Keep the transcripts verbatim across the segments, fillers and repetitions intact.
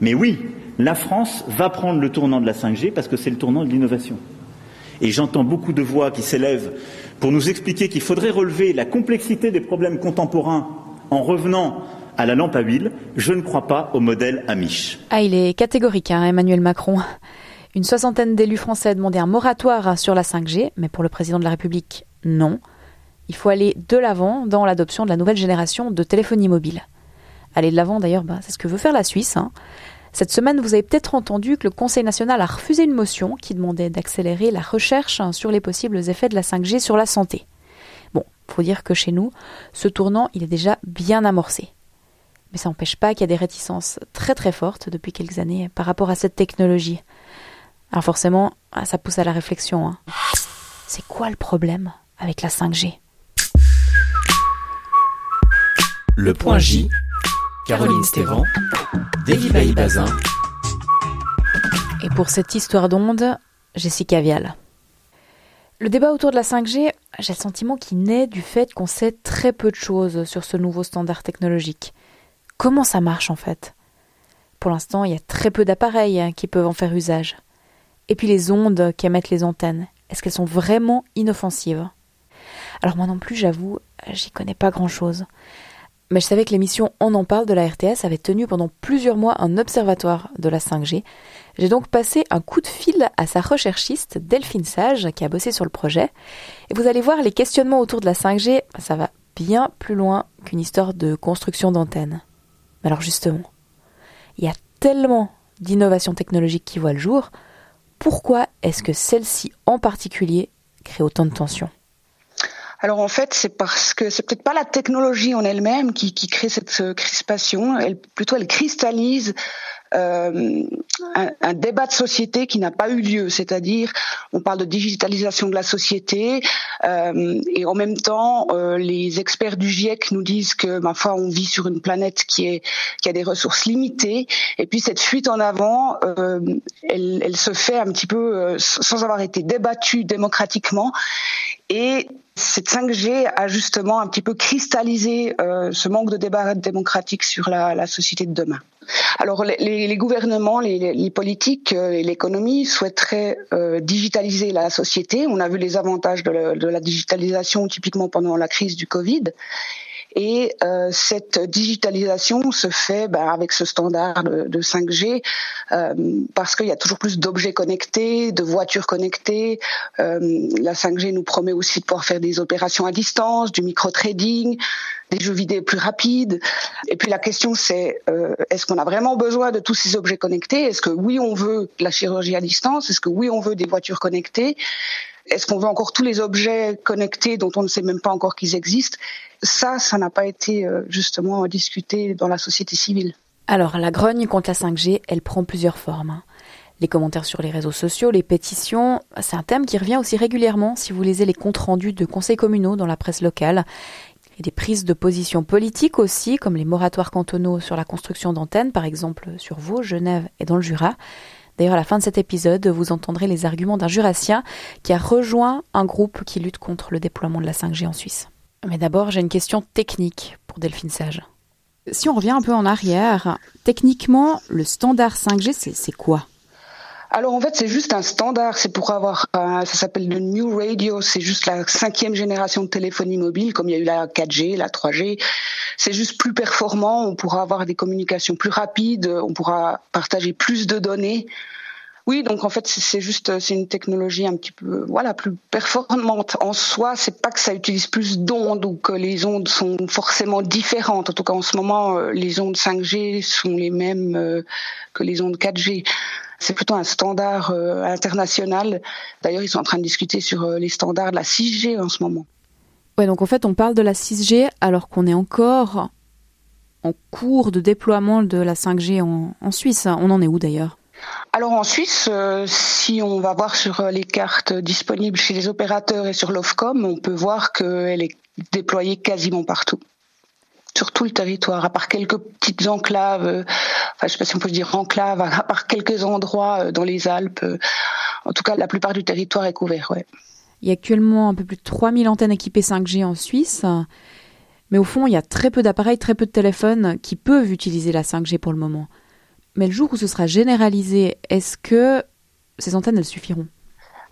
Mais oui, la France va prendre le tournant de la cinq G parce que c'est le tournant de l'innovation. Et j'entends beaucoup de voix qui s'élèvent pour nous expliquer qu'il faudrait relever la complexité des problèmes contemporains en revenant à la lampe à huile. Je ne crois pas au modèle Amish. Ah, il est catégorique, hein, Emmanuel Macron. Une soixantaine d'élus français a demandé un moratoire sur la cinq G, mais pour le président de la République, non. Il faut aller de l'avant dans l'adoption de la nouvelle génération de téléphonie mobile. Aller de l'avant, d'ailleurs, bah, c'est ce que veut faire la Suisse. Hein. Cette semaine, vous avez peut-être entendu que le Conseil national a refusé une motion qui demandait d'accélérer la recherche sur les possibles effets de la cinq G sur la santé. Bon, faut dire que chez nous, ce tournant, il est déjà bien amorcé. Mais ça n'empêche pas qu'il y a des réticences très très fortes depuis quelques années par rapport à cette technologie. Alors forcément, ça pousse à la réflexion. Hein. C'est quoi le problème avec la cinq G ? Le point J, Caroline Stévan, Davy Bailly-Bazin. Et pour cette histoire d'onde, Jessica Vial. Le débat autour de la cinq G, j'ai le sentiment qu'il naît du fait qu'on sait très peu de choses sur ce nouveau standard technologique. Comment ça marche en fait ? Pour l'instant, il y a très peu d'appareils qui peuvent en faire usage. Et puis les ondes qu'émettent les antennes, est-ce qu'elles sont vraiment inoffensives ? Alors moi non plus, j'avoue, j'y connais pas grand-chose. Mais je savais que l'émission On en parle de la R T S avait tenu pendant plusieurs mois un observatoire de la cinq G. J'ai donc passé un coup de fil à sa recherchiste Delphine Sage, qui a bossé sur le projet. Et vous allez voir, les questionnements autour de la cinq G, ça va bien plus loin qu'une histoire de construction d'antennes. Mais alors justement, il y a tellement d'innovations technologiques qui voient le jour. Pourquoi est-ce que celle-ci en particulier crée autant de tensions ? Alors en fait, c'est parce que c'est peut-être pas la technologie en elle-même qui, qui crée cette crispation. Elle, plutôt, elle cristallise euh, un, un débat de société qui n'a pas eu lieu. C'est-à-dire, on parle de digitalisation de la société euh, et en même temps, euh, les experts du GIEC nous disent que, ma foi, on vit sur une planète qui est qui a des ressources limitées. Et puis cette fuite en avant, euh, elle, elle se fait un petit peu euh, sans avoir été débattue démocratiquement. Et cette cinq G a justement un petit peu cristallisé euh, ce manque de débat démocratique sur la, la société de demain. Alors les, les gouvernements, les, les politiques et l'économie souhaiteraient euh, digitaliser la société. On a vu les avantages de la, de la digitalisation typiquement pendant la crise du Covid. Et euh, cette digitalisation se fait bah, avec ce standard de, de cinq G euh, parce qu'il y a toujours plus d'objets connectés, de voitures connectées. Euh, la cinq G nous promet aussi de pouvoir faire des opérations à distance, du micro-trading, des jeux vidéo plus rapides. Et puis la question c'est, euh, est-ce qu'on a vraiment besoin de tous ces objets connectés ? Est-ce que oui on veut de la chirurgie à distance ? Est-ce que oui on veut des voitures connectées ? Est-ce qu'on veut encore tous les objets connectés dont on ne sait même pas encore qu'ils existent ? Ça, ça n'a pas été justement discuté dans la société civile. Alors, la grogne contre la cinq G, elle prend plusieurs formes. Les commentaires sur les réseaux sociaux, les pétitions, c'est un thème qui revient aussi régulièrement si vous lisez les comptes rendus de conseils communaux dans la presse locale. Et des prises de position politiques aussi, comme les moratoires cantonaux sur la construction d'antennes, par exemple sur Vaud, Genève et dans le Jura. D'ailleurs, à la fin de cet épisode, vous entendrez les arguments d'un jurassien qui a rejoint un groupe qui lutte contre le déploiement de la cinq G en Suisse. Mais d'abord, j'ai une question technique pour Delphine Sage. Si on revient un peu en arrière, techniquement, le standard cinq G, c'est, c'est quoi ? Alors en fait, c'est juste un standard, c'est pour avoir, euh, ça s'appelle le New Radio, c'est juste la cinquième génération de téléphonie mobile, comme il y a eu la quatre G, la trois G, c'est juste plus performant, on pourra avoir des communications plus rapides, on pourra partager plus de données. Oui, donc en fait, c'est, c'est juste, c'est une technologie un petit peu, voilà, plus performante en soi. C'est pas que ça utilise plus d'ondes ou que les ondes sont forcément différentes. En tout cas, en ce moment, les ondes cinq G sont les mêmes que les ondes quatre G. C'est plutôt un standard international. D'ailleurs, ils sont en train de discuter sur les standards de la six G en ce moment. Ouais, donc en fait, on parle de la six G alors qu'on est encore en cours de déploiement de la cinq G en, en Suisse. On en est où d'ailleurs ? Alors en Suisse, euh, si on va voir sur les cartes disponibles chez les opérateurs et sur l'Ofcom, on peut voir qu'elle est déployée quasiment partout, sur tout le territoire, à part quelques petites enclaves, euh, enfin, je ne sais pas si on peut dire enclaves, à part quelques endroits euh, dans les Alpes. Euh, en tout cas, la plupart du territoire est couvert. Ouais. Il y a actuellement un peu plus de trois mille antennes équipées cinq G en Suisse, mais au fond, il y a très peu d'appareils, très peu de téléphones qui peuvent utiliser la cinq G pour le moment. Mais le jour où ce sera généralisé, est-ce que ces antennes, elles suffiront ?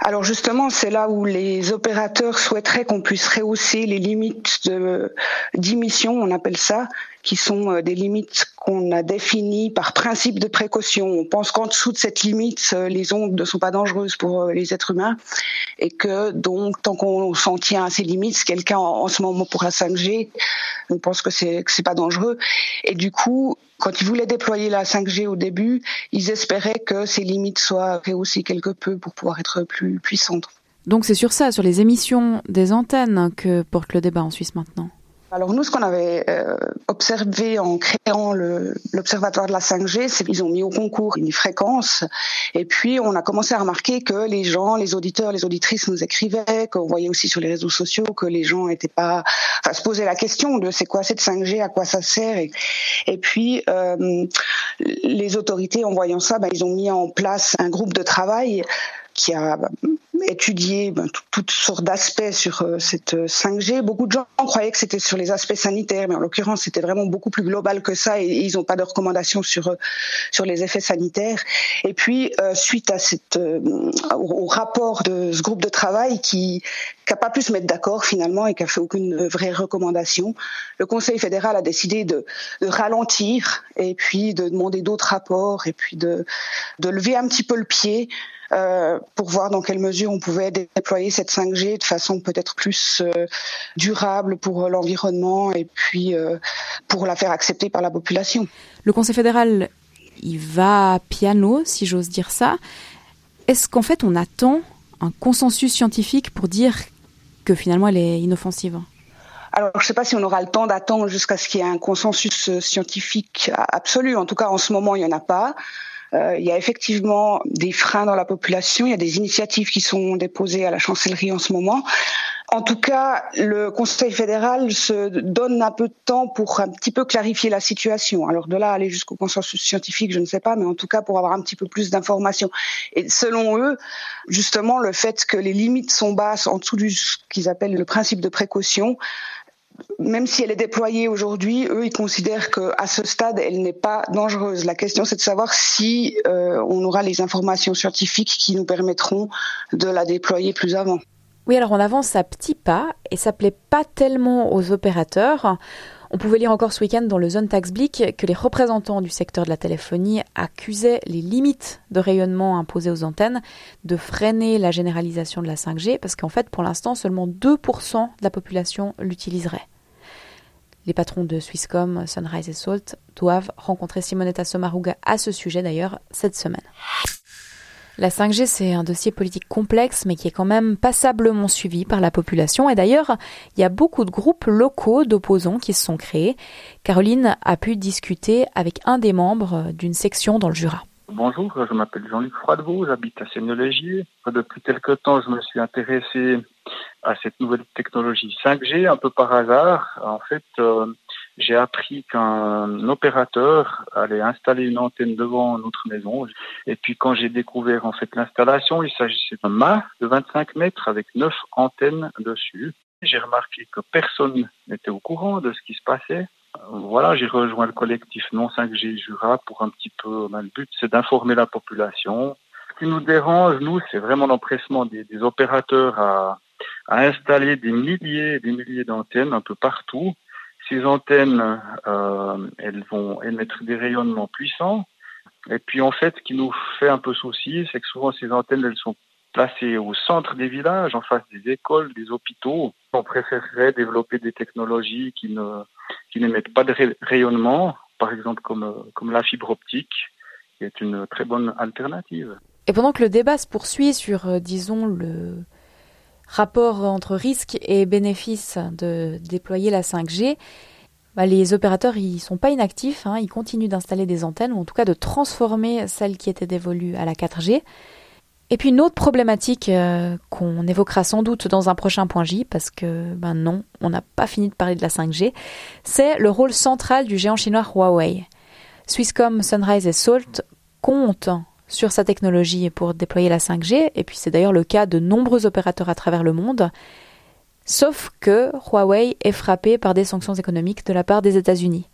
Alors justement, c'est là où les opérateurs souhaiteraient qu'on puisse rehausser les limites de, d'émission, on appelle ça, qui sont des limites qu'on a définies par principe de précaution. On pense qu'en dessous de cette limite, les ondes ne sont pas dangereuses pour les êtres humains et que donc tant qu'on s'en tient à ces limites, si quelqu'un en, en ce moment pour la cinq G, on pense que c'est, que c'est pas dangereux. Et du coup, quand ils voulaient déployer la cinq G au début, ils espéraient que ces limites soient rehaussées quelque peu pour pouvoir être plus puissantes. Donc c'est sur ça, sur les émissions des antennes que porte le débat en Suisse maintenant. Alors nous, ce qu'on avait euh, observé en créant le, l'Observatoire de la cinq G, c'est qu'ils ont mis au concours une fréquence et puis on a commencé à remarquer que les gens, les auditeurs, les auditrices nous écrivaient, qu'on voyait aussi sur les réseaux sociaux que les gens étaient pas, enfin, se posaient la question de c'est quoi cette cinq G, à quoi ça sert et, et puis euh, les autorités, en voyant ça, ben, ils ont mis en place un groupe de travail qui a étudié ben, tout, toutes sortes d'aspects sur euh, cette cinq G. Beaucoup de gens croyaient que c'était sur les aspects sanitaires, mais en l'occurrence, c'était vraiment beaucoup plus global que ça et, et ils n'ont pas de recommandations sur, euh, sur les effets sanitaires. Et puis, euh, suite à cette, euh, au, au rapport de ce groupe de travail qui n'a pas pu se mettre d'accord finalement et qui n'a fait aucune vraie recommandation, le Conseil fédéral a décidé de, de ralentir et puis de demander d'autres rapports et puis de, de lever un petit peu le pied Euh, pour voir dans quelle mesure on pouvait déployer cette cinq G de façon peut-être plus euh, durable pour l'environnement et puis euh, pour la faire accepter par la population. Le Conseil fédéral, il va piano, si j'ose dire ça. Est-ce qu'en fait, on attend un consensus scientifique pour dire que finalement, elle est inoffensive ? Alors, je ne sais pas si on aura le temps d'attendre jusqu'à ce qu'il y ait un consensus scientifique absolu. En tout cas, en ce moment, il n'y en a pas. Il y a effectivement des freins dans la population, il y a des initiatives qui sont déposées à la chancellerie en ce moment. En tout cas, le Conseil fédéral se donne un peu de temps pour un petit peu clarifier la situation. Alors de là, aller jusqu'au consensus scientifique, je ne sais pas, mais en tout cas pour avoir un petit peu plus d'informations. Et selon eux, justement, le fait que les limites sont basses en dessous de ce qu'ils appellent le principe de précaution, même si elle est déployée aujourd'hui, eux, ils considèrent qu'à ce stade, elle n'est pas dangereuse. La question, c'est de savoir si euh, on aura les informations scientifiques qui nous permettront de la déployer plus avant. Oui, alors on avance à petits pas et ça ne plaît pas tellement aux opérateurs. On pouvait lire encore ce week-end dans le Zontax Blick que les représentants du secteur de la téléphonie accusaient les limites de rayonnement imposées aux antennes de freiner la généralisation de la cinq G parce qu'en fait, pour l'instant, seulement deux pour cent de la population l'utiliserait. Les patrons de Swisscom, Sunrise et Salt doivent rencontrer Simonetta Somaruga à ce sujet d'ailleurs cette semaine. La cinq G, c'est un dossier politique complexe, mais qui est quand même passablement suivi par la population. Et d'ailleurs, il y a beaucoup de groupes locaux d'opposants qui se sont créés. Caroline a pu discuter avec un des membres d'une section dans le Jura. Bonjour, je m'appelle Jean-Luc Froidevaux, j'habite à Saignelégier. Depuis quelque temps, je me suis intéressé à cette nouvelle technologie cinq G, un peu par hasard. En fait, euh, j'ai appris qu'un opérateur allait installer une antenne devant notre maison. Et puis, quand j'ai découvert en fait l'installation, il s'agissait d'un mât de vingt-cinq mètres avec neuf antennes dessus. J'ai remarqué que personne n'était au courant de ce qui se passait. Voilà, j'ai rejoint le collectif Non cinq G Jura pour un petit peu... Ben, le but, c'est d'informer la population. Ce qui nous dérange, nous, c'est vraiment l'empressement des, des opérateurs à... à installer des milliers et des milliers d'antennes un peu partout. Ces antennes, euh, elles vont émettre des rayonnements puissants. Et puis, en fait, ce qui nous fait un peu souci, c'est que souvent, ces antennes, elles sont placées au centre des villages, en face des écoles, des hôpitaux. On préférerait développer des technologies qui ne, qui n'émettent pas de rayonnement, par exemple comme, comme la fibre optique, qui est une très bonne alternative. Et pendant que le débat se poursuit sur, euh, disons, le... rapport entre risques et bénéfices de déployer la cinq G, bah les opérateurs ils sont pas inactifs, hein, ils continuent d'installer des antennes, ou en tout cas de transformer celles qui étaient dévolues à la quatre G. Et puis une autre problématique euh, qu'on évoquera sans doute dans un prochain point J, parce que bah non, on n'a pas fini de parler de la cinq G, c'est le rôle central du géant chinois Huawei. Swisscom, Sunrise et Salt comptent sur sa technologie pour déployer la cinq G, et puis c'est d'ailleurs le cas de nombreux opérateurs à travers le monde, sauf que Huawei est frappé par des sanctions économiques de la part des États-Unis.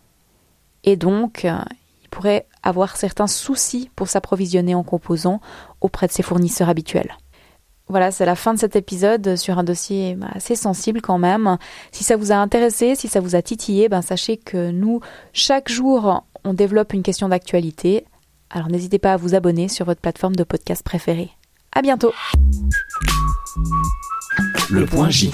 Et donc, il pourrait avoir certains soucis pour s'approvisionner en composants auprès de ses fournisseurs habituels. Voilà, c'est la fin de cet épisode sur un dossier assez sensible quand même. Si ça vous a intéressé, si ça vous a titillé, ben sachez que nous, chaque jour, on développe une question d'actualité. Alors n'hésitez pas à vous abonner sur votre plateforme de podcast préférée. À bientôt. Le point J.